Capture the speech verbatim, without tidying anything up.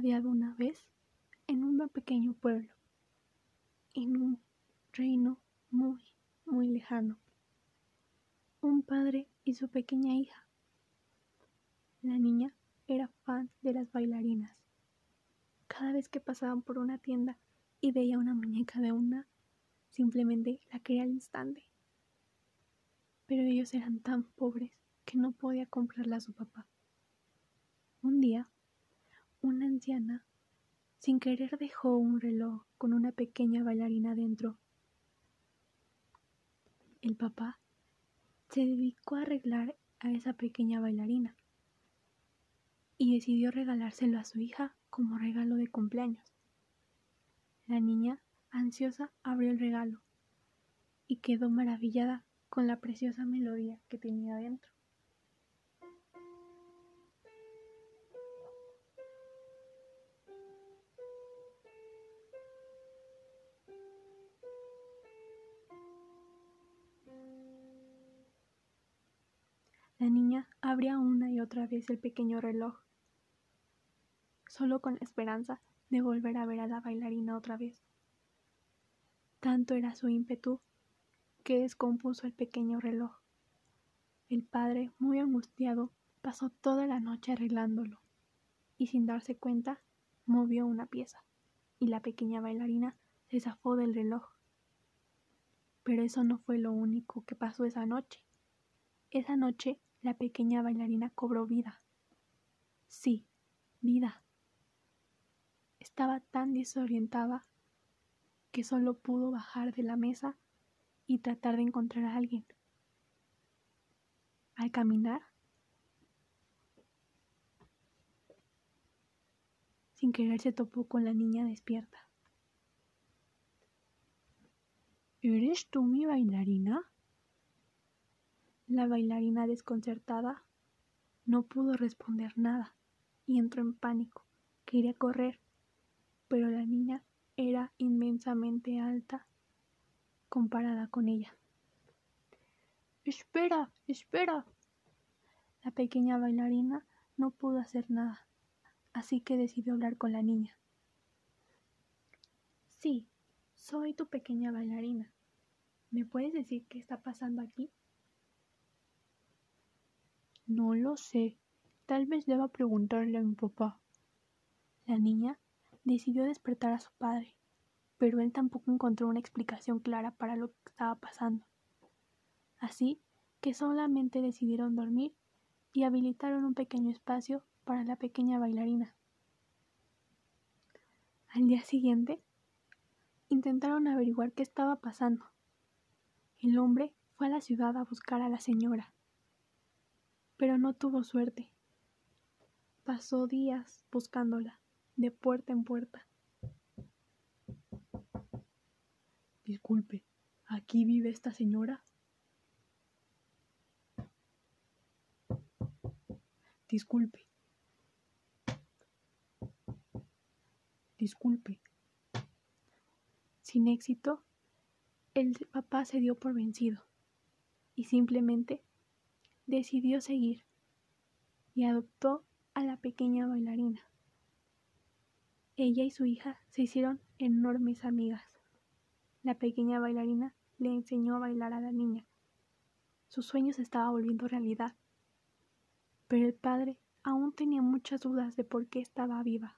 había una vez, en un pequeño pueblo, en un reino muy, muy lejano, un padre y su pequeña hija. La niña era fan de las bailarinas. Cada vez que pasaban por una tienda y veía una muñeca de una, simplemente la quería al instante. Pero ellos eran tan pobres que no podía comprarla a su papá. Un día, una anciana, sin querer, dejó un reloj con una pequeña bailarina dentro. El papá se dedicó a arreglar a esa pequeña bailarina y decidió regalárselo a su hija como regalo de cumpleaños. La niña, ansiosa, abrió el regalo y quedó maravillada con la preciosa melodía que tenía dentro. La niña abría una y otra vez el pequeño reloj, solo con la esperanza de volver a ver a la bailarina otra vez. Tanto era su ímpetu que descompuso el pequeño reloj. El padre, muy angustiado, pasó toda la noche arreglándolo y, sin darse cuenta, movió una pieza y la pequeña bailarina se zafó del reloj. Pero eso no fue lo único que pasó esa noche. Esa noche, la pequeña bailarina cobró vida. Sí, vida. Estaba tan desorientada que solo pudo bajar de la mesa y tratar de encontrar a alguien. Al caminar, sin querer se topó con la niña despierta. ¿Eres tú mi bailarina? La bailarina, desconcertada, no pudo responder nada y entró en pánico. Quería correr, pero la niña era inmensamente alta comparada con ella. ¡Espera, espera! La pequeña bailarina no pudo hacer nada, así que decidió hablar con la niña. Sí, soy tu pequeña bailarina. ¿Me puedes decir qué está pasando aquí? No lo sé. Tal vez deba preguntarle a mi papá. La niña decidió despertar a su padre, pero él tampoco encontró una explicación clara para lo que estaba pasando. Así que solamente decidieron dormir y habilitaron un pequeño espacio para la pequeña bailarina. Al día siguiente, intentaron averiguar qué estaba pasando. El hombre fue a la ciudad a buscar a la señora, pero no tuvo suerte. Pasó días buscándola, de puerta en puerta. Disculpe, ¿aquí vive esta señora? Disculpe. Disculpe. Sin éxito, el papá se dio por vencido y simplemente decidió seguir y adoptó a la pequeña bailarina. Ella y su hija se hicieron enormes amigas. La pequeña bailarina le enseñó a bailar a la niña. Su sueño se estaba volviendo realidad, pero el padre aún tenía muchas dudas de por qué estaba viva.